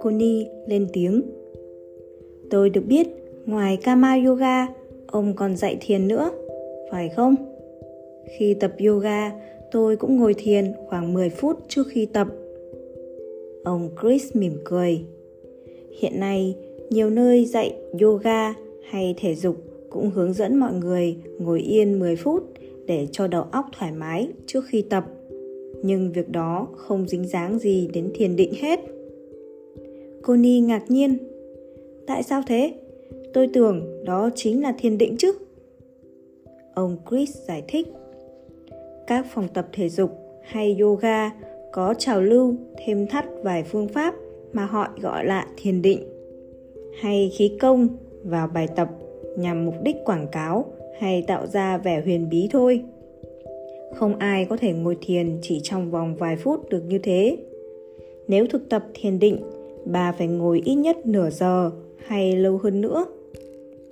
Connie lên tiếng. Tôi được biết ngoài Kama Yoga, ông còn dạy thiền nữa, phải không? Khi tập yoga, tôi cũng ngồi thiền khoảng 10 phút trước khi tập. Ông Chris mỉm cười. Hiện nay, nhiều nơi dạy yoga hay thể dục cũng hướng dẫn mọi người ngồi yên 10 phút để cho đầu óc thoải mái trước khi tập. Nhưng việc đó không dính dáng gì đến thiền định hết. Connie ngạc nhiên. Tại sao thế? Tôi tưởng đó chính là thiền định chứ. Ông Chris giải thích. Các phòng tập thể dục hay yoga có trào lưu thêm thắt vài phương pháp mà họ gọi là thiền định, hay khí công vào bài tập nhằm mục đích quảng cáo hay tạo ra vẻ huyền bí thôi. Không ai có thể ngồi thiền chỉ trong vòng vài phút được như thế. Nếu thực tập thiền định, bà phải ngồi ít nhất nửa giờ hay lâu hơn nữa.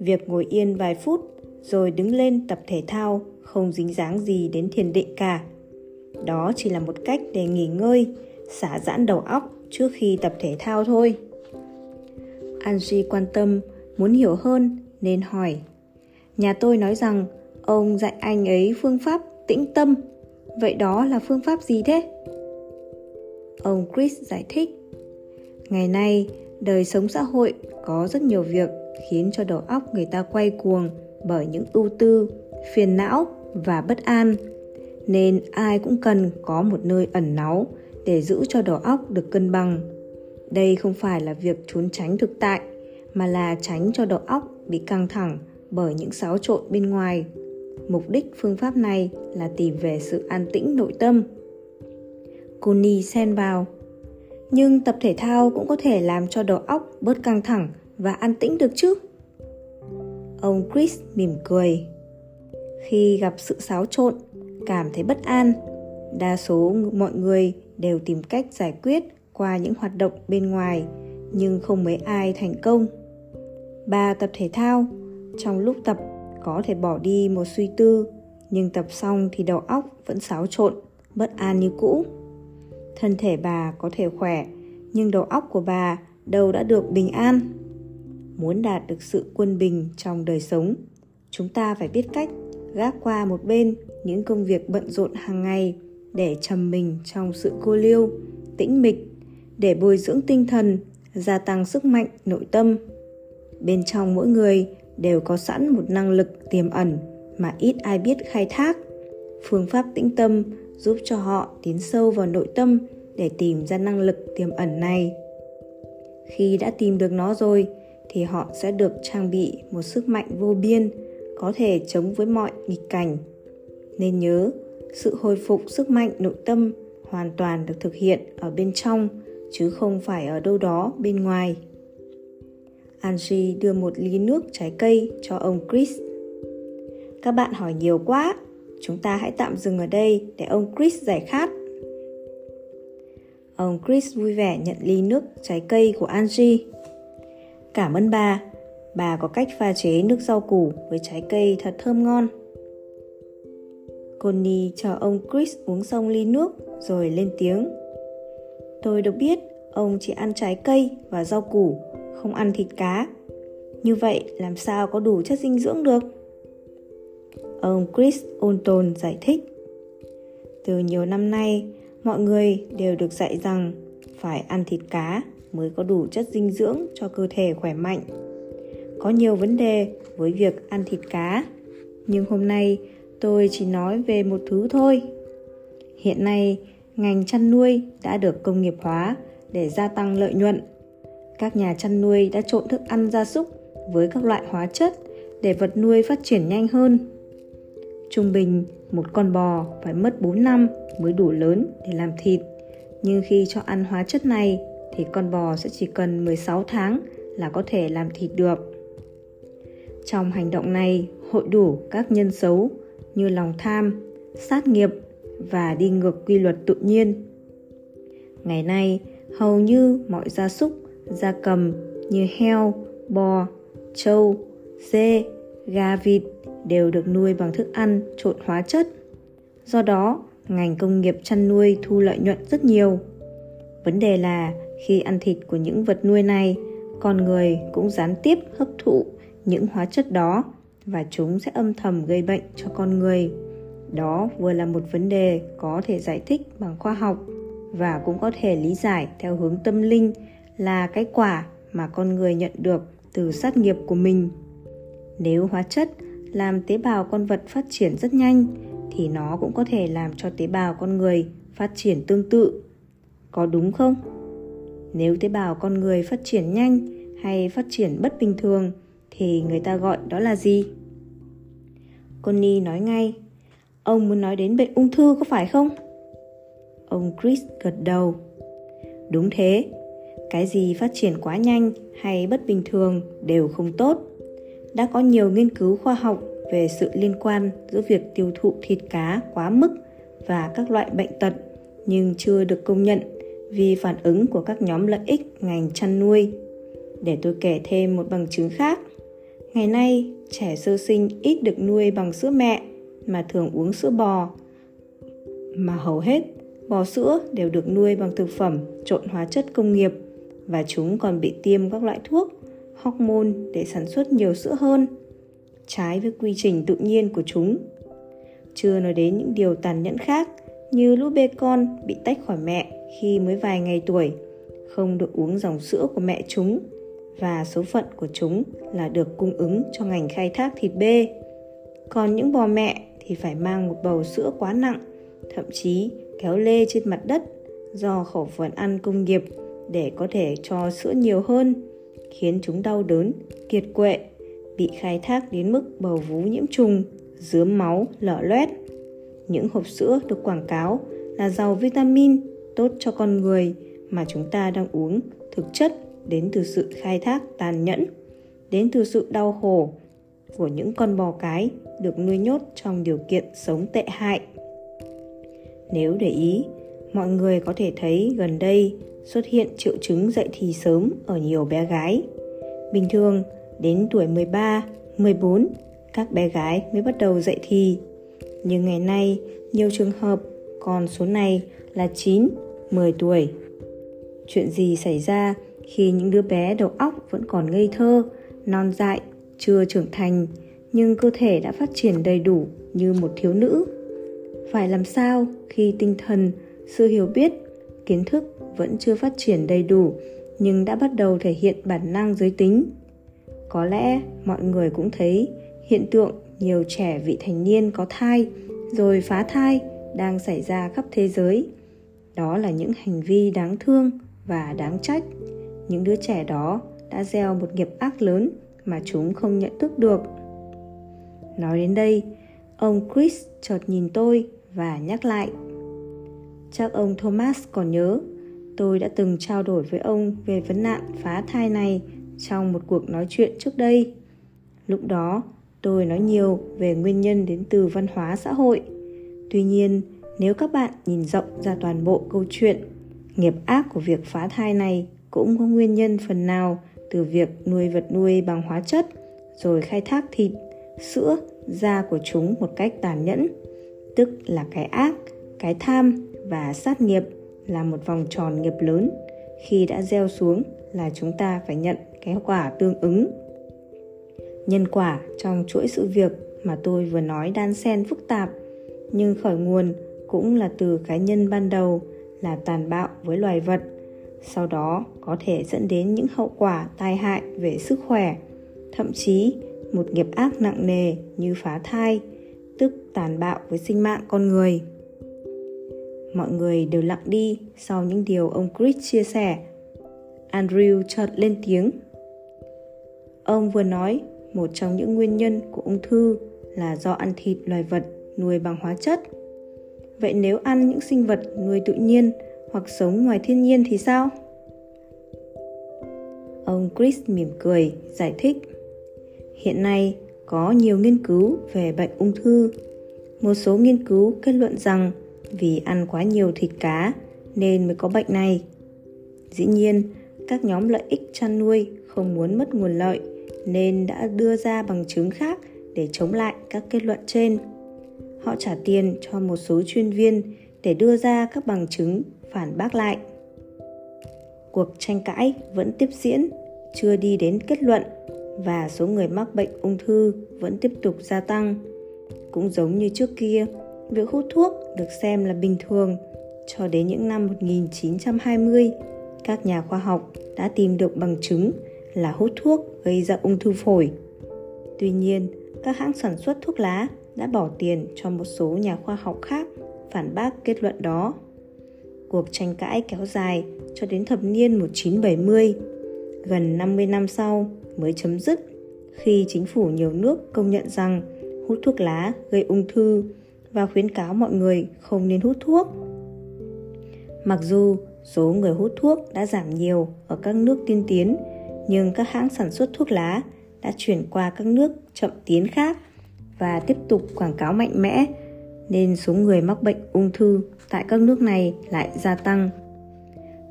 Việc ngồi yên vài phút rồi đứng lên tập thể thao không dính dáng gì đến thiền định cả. Đó chỉ là một cách để nghỉ ngơi, xả giãn đầu óc trước khi tập thể thao thôi. Angie quan tâm, muốn hiểu hơn nên hỏi. Nhà tôi nói rằng ông dạy anh ấy phương pháp tĩnh tâm. Vậy đó là phương pháp gì thế? Ông Chris giải thích. Ngày nay, đời sống xã hội có rất nhiều việc khiến cho đầu óc người ta quay cuồng bởi những ưu tư, phiền não và bất an. Nên ai cũng cần có một nơi ẩn náu để giữ cho đầu óc được cân bằng. Đây không phải là việc trốn tránh thực tại, mà là tránh cho đầu óc bị căng thẳng bởi những xáo trộn bên ngoài. Mục đích phương pháp này là tìm về sự an tĩnh nội tâm. Connie xen vào. Nhưng tập thể thao cũng có thể làm cho đầu óc bớt căng thẳng và an tĩnh được chứ? Ông Chris mỉm cười. Khi gặp sự xáo trộn, cảm thấy bất an, đa số mọi người đều tìm cách giải quyết qua những hoạt động bên ngoài, nhưng không mấy ai thành công. Bà tập thể thao, trong lúc tập có thể bỏ đi một suy tư, nhưng tập xong thì đầu óc vẫn xáo trộn, bất an như cũ. Thân thể bà có thể khỏe, nhưng đầu óc của bà đâu đã được bình an. Muốn đạt được sự quân bình trong đời sống, chúng ta phải biết cách gác qua một bên những công việc bận rộn hàng ngày để trầm mình trong sự cô liêu, tĩnh mịch, để bồi dưỡng tinh thần, gia tăng sức mạnh nội tâm. Bên trong mỗi người đều có sẵn một năng lực tiềm ẩn mà ít ai biết khai thác. Phương pháp tĩnh tâm giúp cho họ tiến sâu vào nội tâm để tìm ra năng lực tiềm ẩn này. Khi đã tìm được nó rồi, thì họ sẽ được trang bị một sức mạnh vô biên, có thể chống với mọi nghịch cảnh. Nên nhớ, sự hồi phục sức mạnh nội tâm hoàn toàn được thực hiện ở bên trong, chứ không phải ở đâu đó bên ngoài. Angie đưa một ly nước trái cây cho ông Chris. Các bạn hỏi nhiều quá, chúng ta hãy tạm dừng ở đây để ông Chris giải khát. Ông Chris vui vẻ nhận ly nước trái cây của Angie. Cảm ơn bà có cách pha chế nước rau củ với trái cây thật thơm ngon. Connie chờ ông Chris uống xong ly nước rồi lên tiếng. Tôi được biết ông chỉ ăn trái cây và rau củ, không ăn thịt cá. Như vậy làm sao có đủ chất dinh dưỡng được? Ông Chris ôn tồn giải thích. Từ nhiều năm nay, mọi người đều được dạy rằng phải ăn thịt cá mới có đủ chất dinh dưỡng cho cơ thể khỏe mạnh. Có nhiều vấn đề với việc ăn thịt cá, nhưng hôm nay tôi chỉ nói về một thứ thôi. Hiện nay, ngành chăn nuôi đã được công nghiệp hóa để gia tăng lợi nhuận. Các nhà chăn nuôi đã trộn thức ăn gia súc với các loại hóa chất để vật nuôi phát triển nhanh hơn. Trung bình, một con bò phải mất 4 năm mới đủ lớn để làm thịt, nhưng khi cho ăn hóa chất này thì con bò sẽ chỉ cần 16 tháng là có thể làm thịt được. Trong hành động này hội đủ các nhân xấu như lòng tham, sát nghiệp và đi ngược quy luật tự nhiên. Ngày nay, hầu như mọi gia súc, gia cầm như heo, bò, trâu, dê, gà, vịt đều được nuôi bằng thức ăn trộn hóa chất. Do đó, ngành công nghiệp chăn nuôi thu lợi nhuận rất nhiều. Vấn đề là khi ăn thịt của những vật nuôi này, con người cũng gián tiếp hấp thụ những hóa chất đó và chúng sẽ âm thầm gây bệnh cho con người. Đó vừa là một vấn đề có thể giải thích bằng khoa học và cũng có thể lý giải theo hướng tâm linh, là cái quả mà con người nhận được từ sát nghiệp của mình. Nếu hóa chất làm tế bào con vật phát triển rất nhanh thì nó cũng có thể làm cho tế bào con người phát triển tương tự. Có đúng không? Nếu tế bào con người phát triển nhanh hay phát triển bất bình thường thì người ta gọi đó là gì? Connie nói ngay, ông muốn nói đến bệnh ung thư có phải không? Ông Chris gật đầu. Đúng thế, cái gì phát triển quá nhanh hay bất bình thường đều không tốt. Đã có nhiều nghiên cứu khoa học về sự liên quan giữa việc tiêu thụ thịt cá quá mức và các loại bệnh tật, nhưng chưa được công nhận vì phản ứng của các nhóm lợi ích ngành chăn nuôi. Để tôi kể thêm một bằng chứng khác. Ngày nay, trẻ sơ sinh ít được nuôi bằng sữa mẹ mà thường uống sữa bò, mà hầu hết bò sữa đều được nuôi bằng thực phẩm trộn hóa chất công nghiệp, và chúng còn bị tiêm các loại thuốc, hormone để sản xuất nhiều sữa hơn, trái với quy trình tự nhiên của chúng. Chưa nói đến những điều tàn nhẫn khác như lũ bê con bị tách khỏi mẹ khi mới vài ngày tuổi, không được uống dòng sữa của mẹ chúng, và số phận của chúng là được cung ứng cho ngành khai thác thịt bê. Còn những bò mẹ thì phải mang một bầu sữa quá nặng, thậm chí kéo lê trên mặt đất do khẩu phần ăn công nghiệp để có thể cho sữa nhiều hơn, khiến chúng đau đớn, kiệt quệ, bị khai thác đến mức bầu vú nhiễm trùng, rướm máu, lở loét. Những hộp sữa được quảng cáo là giàu vitamin, tốt cho con người mà chúng ta đang uống thực chất đến từ sự khai thác tàn nhẫn, đến từ sự đau khổ của những con bò cái được nuôi nhốt trong điều kiện sống tệ hại. Nếu để ý, mọi người có thể thấy gần đây xuất hiện triệu chứng dậy thì sớm ở nhiều bé gái. Bình thường, đến tuổi 13, 14, các bé gái mới bắt đầu dậy thì. Nhưng ngày nay, nhiều trường hợp còn số này là 9, 10 tuổi. Chuyện gì xảy ra khi những đứa bé đầu óc vẫn còn ngây thơ, non dại, chưa trưởng thành, nhưng cơ thể đã phát triển đầy đủ như một thiếu nữ? Phải làm sao khi tinh thần, sự hiểu biết, kiến thức vẫn chưa phát triển đầy đủ nhưng đã bắt đầu thể hiện bản năng giới tính? Có lẽ mọi người cũng thấy hiện tượng nhiều trẻ vị thành niên có thai rồi phá thai đang xảy ra khắp thế giới. Đó là những hành vi đáng thương và đáng trách. Những đứa trẻ đó đã gieo một nghiệp ác lớn mà chúng không nhận thức được. Nói đến đây, ông Chris chợt nhìn tôi và nhắc lại. Chắc ông Thomas còn nhớ, tôi đã từng trao đổi với ông về vấn nạn phá thai này trong một cuộc nói chuyện trước đây. Lúc đó, tôi nói nhiều về nguyên nhân đến từ văn hóa xã hội. Tuy nhiên, nếu các bạn nhìn rộng ra toàn bộ câu chuyện, nghiệp ác của việc phá thai này cũng có nguyên nhân phần nào từ việc nuôi vật nuôi bằng hóa chất, rồi khai thác thịt, sữa, da của chúng một cách tàn nhẫn. Tức là cái ác, cái tham và sát nghiệp là một vòng tròn nghiệp lớn. Khi đã gieo xuống là chúng ta phải nhận cái quả tương ứng. Nhân quả trong chuỗi sự việc mà tôi vừa nói đan xen phức tạp, nhưng khởi nguồn cũng là từ cái nhân ban đầu là tàn bạo với loài vật, sau đó có thể dẫn đến những hậu quả tai hại về sức khỏe, thậm chí một nghiệp ác nặng nề như phá thai, tức tàn bạo với sinh mạng con người. Mọi người đều lặng đi sau những điều ông Chris chia sẻ. Andrew chợt lên tiếng. Ông vừa nói một trong những nguyên nhân của ung thư là do ăn thịt loài vật nuôi bằng hóa chất. Vậy nếu ăn những sinh vật nuôi tự nhiên hoặc sống ngoài thiên nhiên thì sao? Ông Chris mỉm cười, giải thích. Hiện nay có nhiều nghiên cứu về bệnh ung thư. Một số nghiên cứu kết luận rằng vì ăn quá nhiều thịt cá nên mới có bệnh này. Dĩ nhiên, các nhóm lợi ích chăn nuôi không muốn mất nguồn lợi nên đã đưa ra bằng chứng khác để chống lại các kết luận trên. Họ trả tiền cho một số chuyên viên để đưa ra các bằng chứng phản bác lại. Cuộc tranh cãi vẫn tiếp diễn, chưa đi đến kết luận, và số người mắc bệnh ung thư vẫn tiếp tục gia tăng. Cũng giống như trước kia, việc hút thuốc được xem là bình thường cho đến những năm 1920. Các nhà khoa học đã tìm được bằng chứng là hút thuốc gây ra ung thư phổi. Tuy nhiên, các hãng sản xuất thuốc lá đã bỏ tiền cho một số nhà khoa học khác phản bác kết luận đó. Cuộc tranh cãi kéo dài cho đến thập niên 1970, gần 50 năm sau mới chấm dứt khi chính phủ nhiều nước công nhận rằng hút thuốc lá gây ung thư và khuyến cáo mọi người không nên hút thuốc. Mặc dù số người hút thuốc đã giảm nhiều ở các nước tiên tiến, nhưng các hãng sản xuất thuốc lá đã chuyển qua các nước chậm tiến khác và tiếp tục quảng cáo mạnh mẽ, nên số người mắc bệnh ung thư tại các nước này lại gia tăng.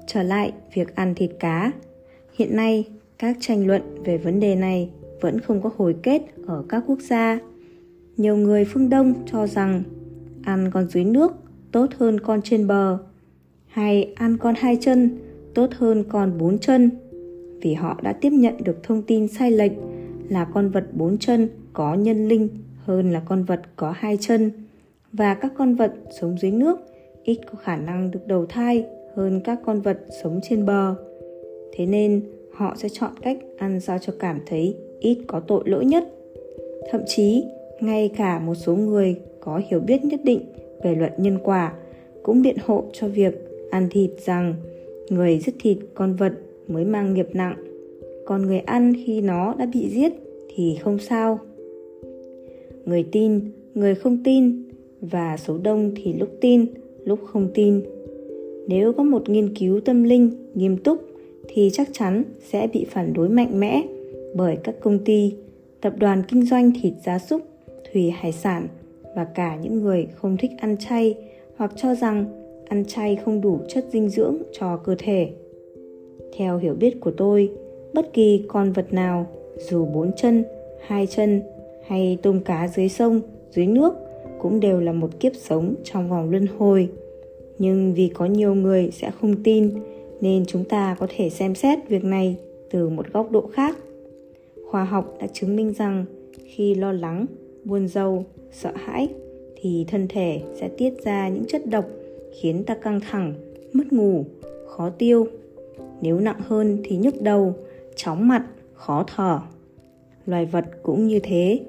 Trở lại việc ăn thịt cá, hiện nay các tranh luận về vấn đề này vẫn không có hồi kết ở các quốc gia. Nhiều người phương Đông cho rằng ăn con dưới nước tốt hơn con trên bờ, hay ăn con 2 chân tốt hơn con 4 chân, vì họ đã tiếp nhận được thông tin sai lệch là con vật 4 chân có nhân linh hơn là con vật có 2 chân, và các con vật sống dưới nước ít có khả năng được đầu thai hơn các con vật sống trên bờ. Thế nên họ sẽ chọn cách ăn sao cho cảm thấy ít có tội lỗi nhất. Thậm chí, ngay cả một số người có hiểu biết nhất định về luật nhân quả cũng biện hộ cho việc ăn thịt rằng người giết thịt con vật mới mang nghiệp nặng, còn người ăn khi nó đã bị giết thì không sao. Người tin, người không tin, và số đông thì lúc tin, lúc không tin. Nếu có một nghiên cứu tâm linh nghiêm túc thì chắc chắn sẽ bị phản đối mạnh mẽ bởi các công ty, tập đoàn kinh doanh thịt gia súc, thủy hải sản, và cả những người không thích ăn chay hoặc cho rằng ăn chay không đủ chất dinh dưỡng cho cơ thể. Theo hiểu biết của tôi, bất kỳ con vật nào, dù 4 chân, 2 chân hay tôm cá dưới sông, dưới nước, cũng đều là một kiếp sống trong vòng luân hồi. Nhưng vì có nhiều người sẽ không tin, nên chúng ta có thể xem xét việc này từ một góc độ khác. Khoa học đã chứng minh rằng khi lo lắng, buồn rầu, sợ hãi thì thân thể sẽ tiết ra những chất độc khiến ta căng thẳng, mất ngủ, khó tiêu. Nếu nặng hơn thì nhức đầu, chóng mặt, khó thở. Loài vật cũng như thế,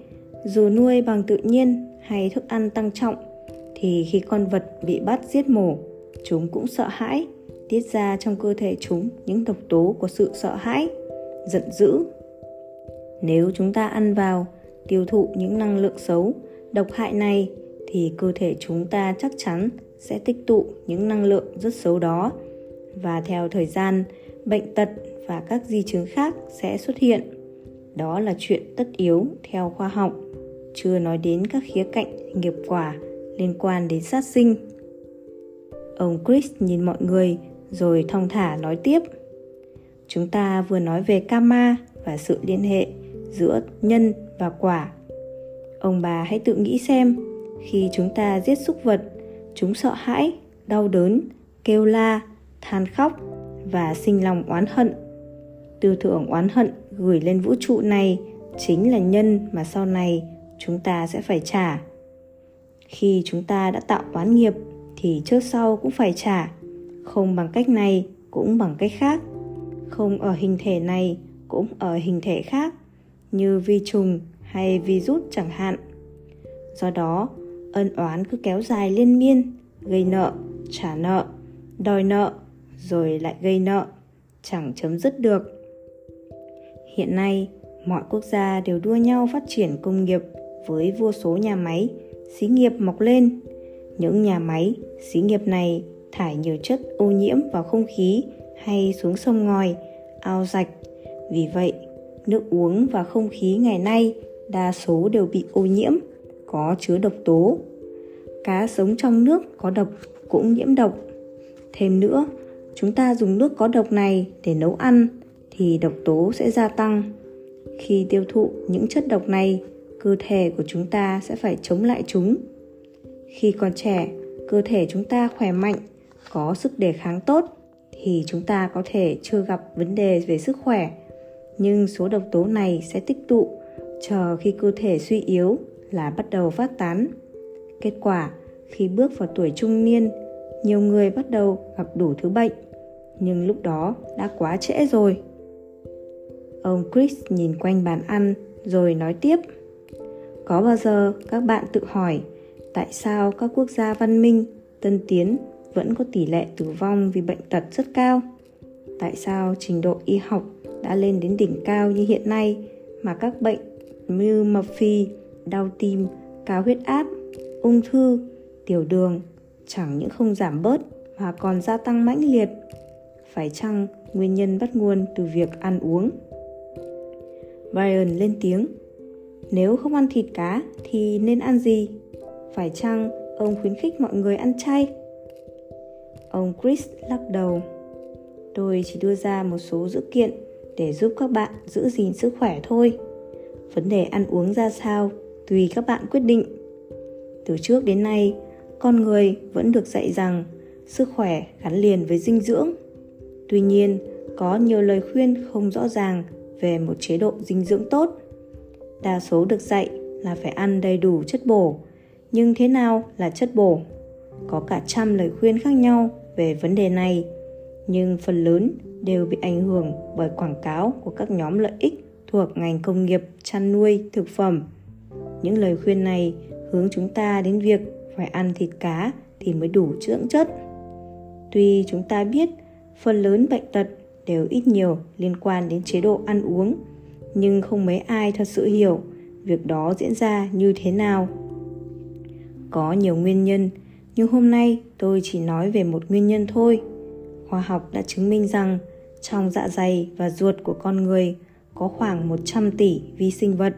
dù nuôi bằng tự nhiên hay thức ăn tăng trọng, thì khi con vật bị bắt giết mổ, chúng cũng sợ hãi, tiết ra trong cơ thể chúng những độc tố của sự sợ hãi, giận dữ. Nếu chúng ta ăn vào, tiêu thụ những năng lượng xấu, độc hại này, thì cơ thể chúng ta chắc chắn sẽ tích tụ những năng lượng rất xấu đó, và theo thời gian, bệnh tật và các di chứng khác sẽ xuất hiện. Đó là chuyện tất yếu theo khoa học, chưa nói đến các khía cạnh nghiệp quả liên quan đến sát sinh. Ông Chris nhìn mọi người rồi thong thả nói tiếp. Chúng ta vừa nói về karma và sự liên hệ giữa nhân và quả. Ông bà hãy tự nghĩ xem, khi chúng ta giết súc vật, chúng sợ hãi, đau đớn, kêu la, than khóc và sinh lòng oán hận. Tư tưởng oán hận gửi lên vũ trụ này chính là nhân mà sau này chúng ta sẽ phải trả. Khi chúng ta đã tạo oán nghiệp thì trước sau cũng phải trả, không bằng cách này cũng bằng cách khác, không ở hình thể này cũng ở hình thể khác, như vi trùng hay virus chẳng hạn. Do đó, ân oán cứ kéo dài liên miên, gây nợ, trả nợ, đòi nợ, rồi lại gây nợ, chẳng chấm dứt được. Hiện nay, mọi quốc gia đều đua nhau phát triển công nghiệp với vô số nhà máy, xí nghiệp mọc lên. Những nhà máy, xí nghiệp này thải nhiều chất ô nhiễm vào không khí hay xuống sông ngòi, ao rạch. Vì vậy, nước uống và không khí ngày nay đa số đều bị ô nhiễm, có chứa độc tố. Cá sống trong nước có độc cũng nhiễm độc. Thêm nữa, chúng ta dùng nước có độc này để nấu ăn thì độc tố sẽ gia tăng. Khi tiêu thụ những chất độc này, cơ thể của chúng ta sẽ phải chống lại chúng. Khi còn trẻ, cơ thể chúng ta khỏe mạnh, có sức đề kháng tốt thì chúng ta có thể chưa gặp vấn đề về sức khỏe. Nhưng số độc tố này sẽ tích tụ, chờ khi cơ thể suy yếu là bắt đầu phát tán. Kết quả, khi bước vào tuổi trung niên, nhiều người bắt đầu gặp đủ thứ bệnh, nhưng lúc đó đã quá trễ rồi. Ông Chris nhìn quanh bàn ăn rồi nói tiếp. Có bao giờ các bạn tự hỏi tại sao các quốc gia văn minh, tân tiến vẫn có tỷ lệ tử vong vì bệnh tật rất cao? Tại sao trình độ y học đã lên đến đỉnh cao như hiện nay mà các bệnh như mập phì, đau tim, cao huyết áp, ung thư, tiểu đường chẳng những không giảm bớt mà còn gia tăng mãnh liệt? Phải chăng nguyên nhân bắt nguồn từ việc ăn uống? Byron lên tiếng. Nếu không ăn thịt cá thì nên ăn gì? Phải chăng ông khuyến khích mọi người ăn chay? Ông Chris lắc đầu. Tôi chỉ đưa ra một số dữ kiện để giúp các bạn giữ gìn sức khỏe thôi. Vấn đề ăn uống ra sao tùy các bạn quyết định. Từ trước đến nay, con người vẫn được dạy rằng sức khỏe gắn liền với dinh dưỡng. Tuy nhiên, có nhiều lời khuyên không rõ ràng về một chế độ dinh dưỡng tốt. Đa số được dạy là phải ăn đầy đủ chất bổ. Nhưng thế nào là chất bổ? Có cả 100 lời khuyên khác nhau về vấn đề này, nhưng phần lớn đều bị ảnh hưởng bởi quảng cáo của các nhóm lợi ích thuộc ngành công nghiệp, chăn nuôi, thực phẩm. Những lời khuyên này hướng chúng ta đến việc phải ăn thịt cá thì mới đủ dưỡng chất. Tuy chúng ta biết phần lớn bệnh tật đều ít nhiều liên quan đến chế độ ăn uống, nhưng không mấy ai thật sự hiểu việc đó diễn ra như thế nào. Có nhiều nguyên nhân, nhưng hôm nay tôi chỉ nói về một nguyên nhân thôi. Khoa học đã chứng minh rằng trong dạ dày và ruột của con người có khoảng 100 tỷ vi sinh vật.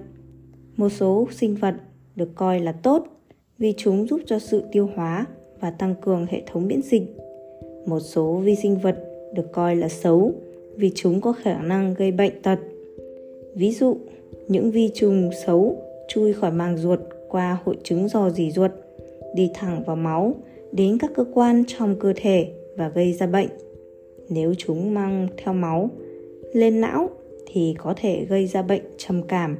Một số sinh vật được coi là tốt vì chúng giúp cho sự tiêu hóa và tăng cường hệ thống miễn dịch. Một số vi sinh vật được coi là xấu vì chúng có khả năng gây bệnh tật. Ví dụ, những vi trùng xấu chui khỏi màng ruột qua hội chứng rò rỉ ruột, đi thẳng vào máu, đến các cơ quan trong cơ thể và gây ra bệnh. Nếu chúng mang theo máu lên não thì có thể gây ra bệnh trầm cảm,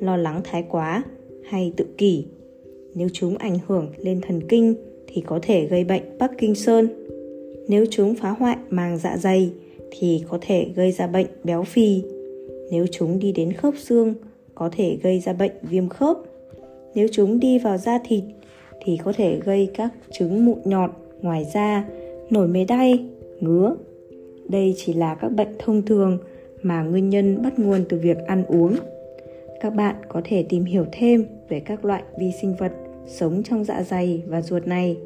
lo lắng thái quá hay tự kỷ. Nếu chúng ảnh hưởng lên thần kinh thì có thể gây bệnh Parkinson. Nếu chúng phá hoại màng dạ dày thì có thể gây ra bệnh béo phì. Nếu chúng đi đến khớp xương có thể gây ra bệnh viêm khớp. Nếu chúng đi vào da thịt thì có thể gây các chứng mụn nhọt ngoài da, nổi mề đay, ngứa. Đây chỉ là các bệnh thông thường mà nguyên nhân bắt nguồn từ việc ăn uống. Các bạn có thể tìm hiểu thêm về các loại vi sinh vật sống trong dạ dày và ruột này.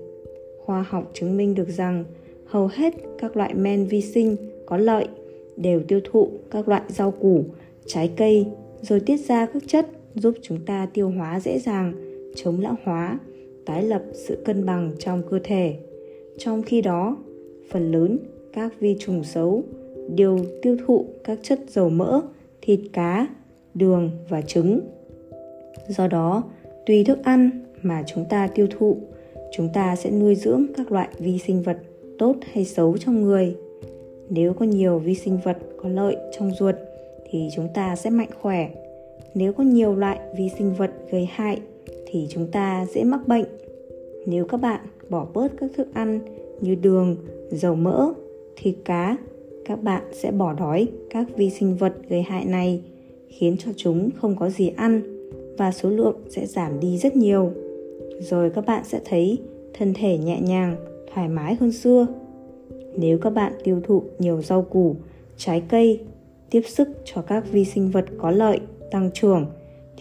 Khoa học chứng minh được rằng hầu hết các loại men vi sinh có lợi đều tiêu thụ các loại rau củ, trái cây rồi tiết ra các chất giúp chúng ta tiêu hóa dễ dàng, chống lão hóa, tái lập sự cân bằng trong cơ thể. Trong khi đó, phần lớn các vi trùng xấu đều tiêu thụ các chất dầu mỡ, thịt cá, đường và trứng. Do đó, tùy thức ăn mà chúng ta tiêu thụ, chúng ta sẽ nuôi dưỡng các loại vi sinh vật tốt hay xấu trong người. Nếu có nhiều vi sinh vật có lợi trong ruột thì chúng ta sẽ mạnh khỏe. Nếu có nhiều loại vi sinh vật gây hại thì chúng ta dễ mắc bệnh. Nếu các bạn bỏ bớt các thức ăn như đường, dầu mỡ, thịt cá, các bạn sẽ bỏ đói các vi sinh vật gây hại này, khiến cho chúng không có gì ăn và số lượng sẽ giảm đi rất nhiều. Rồi các bạn sẽ thấy thân thể nhẹ nhàng, thoải mái hơn xưa. Nếu các bạn tiêu thụ nhiều rau củ, trái cây, tiếp sức cho các vi sinh vật có lợi tăng trưởng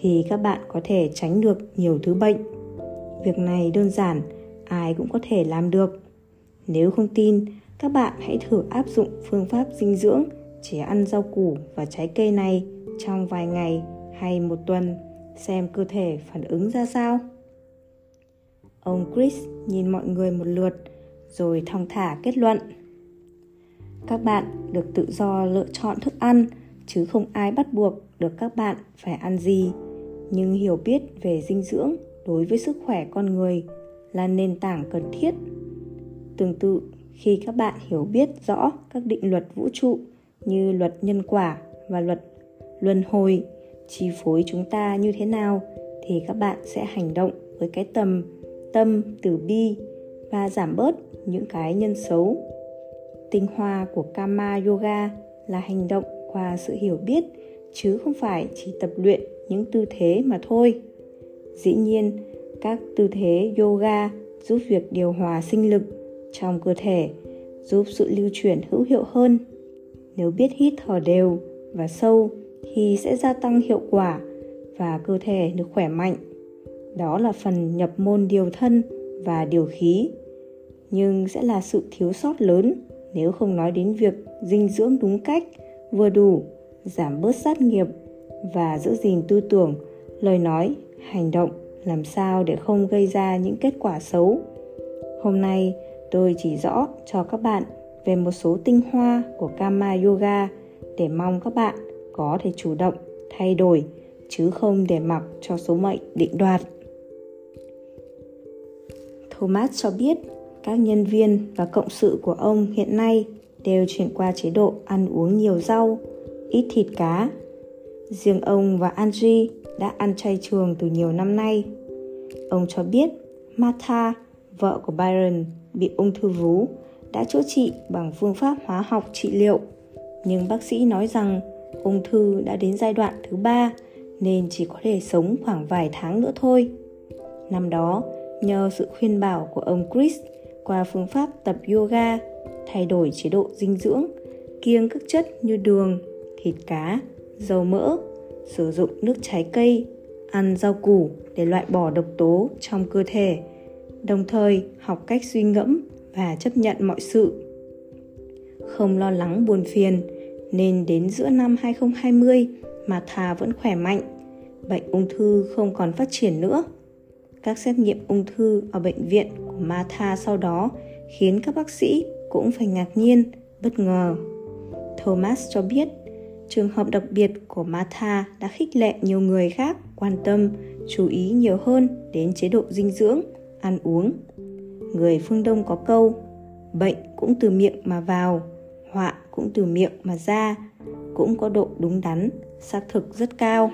thì các bạn có thể tránh được nhiều thứ bệnh. Việc này đơn giản, ai cũng có thể làm được. Nếu không tin, các bạn hãy thử áp dụng phương pháp dinh dưỡng chỉ ăn rau củ và trái cây này trong vài ngày hay một tuần, xem cơ thể phản ứng ra sao. Ông Chris nhìn mọi người một lượt rồi thong thả kết luận. Các bạn được tự do lựa chọn thức ăn, chứ không ai bắt buộc được các bạn phải ăn gì. Nhưng hiểu biết về dinh dưỡng đối với sức khỏe con người là nền tảng cần thiết. Tương tự, khi các bạn hiểu biết rõ các định luật vũ trụ như luật nhân quả và luật luân hồi chi phối chúng ta như thế nào, thì các bạn sẽ hành động với cái tâm từ bi và giảm bớt những cái nhân xấu. Tinh hoa của Kama Yoga là hành động qua sự hiểu biết, chứ không phải chỉ tập luyện những tư thế mà thôi. Dĩ nhiên, các tư thế yoga giúp việc điều hòa sinh lực trong cơ thể, giúp sự lưu chuyển hữu hiệu hơn. Nếu biết hít thở đều và sâu thì sẽ gia tăng hiệu quả và cơ thể được khỏe mạnh. Đó là phần nhập môn điều thân và điều khí, nhưng sẽ là sự thiếu sót lớn nếu không nói đến việc dinh dưỡng đúng cách, vừa đủ, giảm bớt sát nghiệp và giữ gìn tư tưởng, lời nói, hành động làm sao để không gây ra những kết quả xấu. Hôm nay tôi chỉ rõ cho các bạn về một số tinh hoa của Kama Yoga để mong các bạn có thể chủ động thay đổi, chứ không để mặc cho số mệnh định đoạt. Thomas cho biết các nhân viên và cộng sự của ông hiện nay đều chuyển qua chế độ ăn uống nhiều rau, ít thịt cá. Riêng ông và Angie đã ăn chay trường từ nhiều năm nay. Ông cho biết Martha, vợ của Byron, bị ung thư vú đã chữa trị bằng phương pháp hóa học trị liệu, nhưng bác sĩ nói rằng ung thư đã đến giai đoạn thứ 3 nên chỉ có thể sống khoảng vài tháng nữa thôi. Năm đó, nhờ sự khuyên bảo của ông Chris qua phương pháp tập yoga, thay đổi chế độ dinh dưỡng, kiêng các chất như đường, thịt cá, dầu mỡ, sử dụng nước trái cây, ăn rau củ để loại bỏ độc tố trong cơ thể, đồng thời học cách suy ngẫm và chấp nhận mọi sự, không lo lắng buồn phiền, nên đến giữa năm 2020 mà Thà vẫn khỏe mạnh, bệnh ung thư không còn phát triển nữa. Các xét nghiệm ung thư ở bệnh viện của Martha sau đó khiến các bác sĩ cũng phải ngạc nhiên, bất ngờ. Thomas cho biết, trường hợp đặc biệt của Martha đã khích lệ nhiều người khác quan tâm, chú ý nhiều hơn đến chế độ dinh dưỡng, ăn uống. Người phương Đông có câu, bệnh cũng từ miệng mà vào, họa cũng từ miệng mà ra, cũng có độ đúng đắn, xác thực rất cao.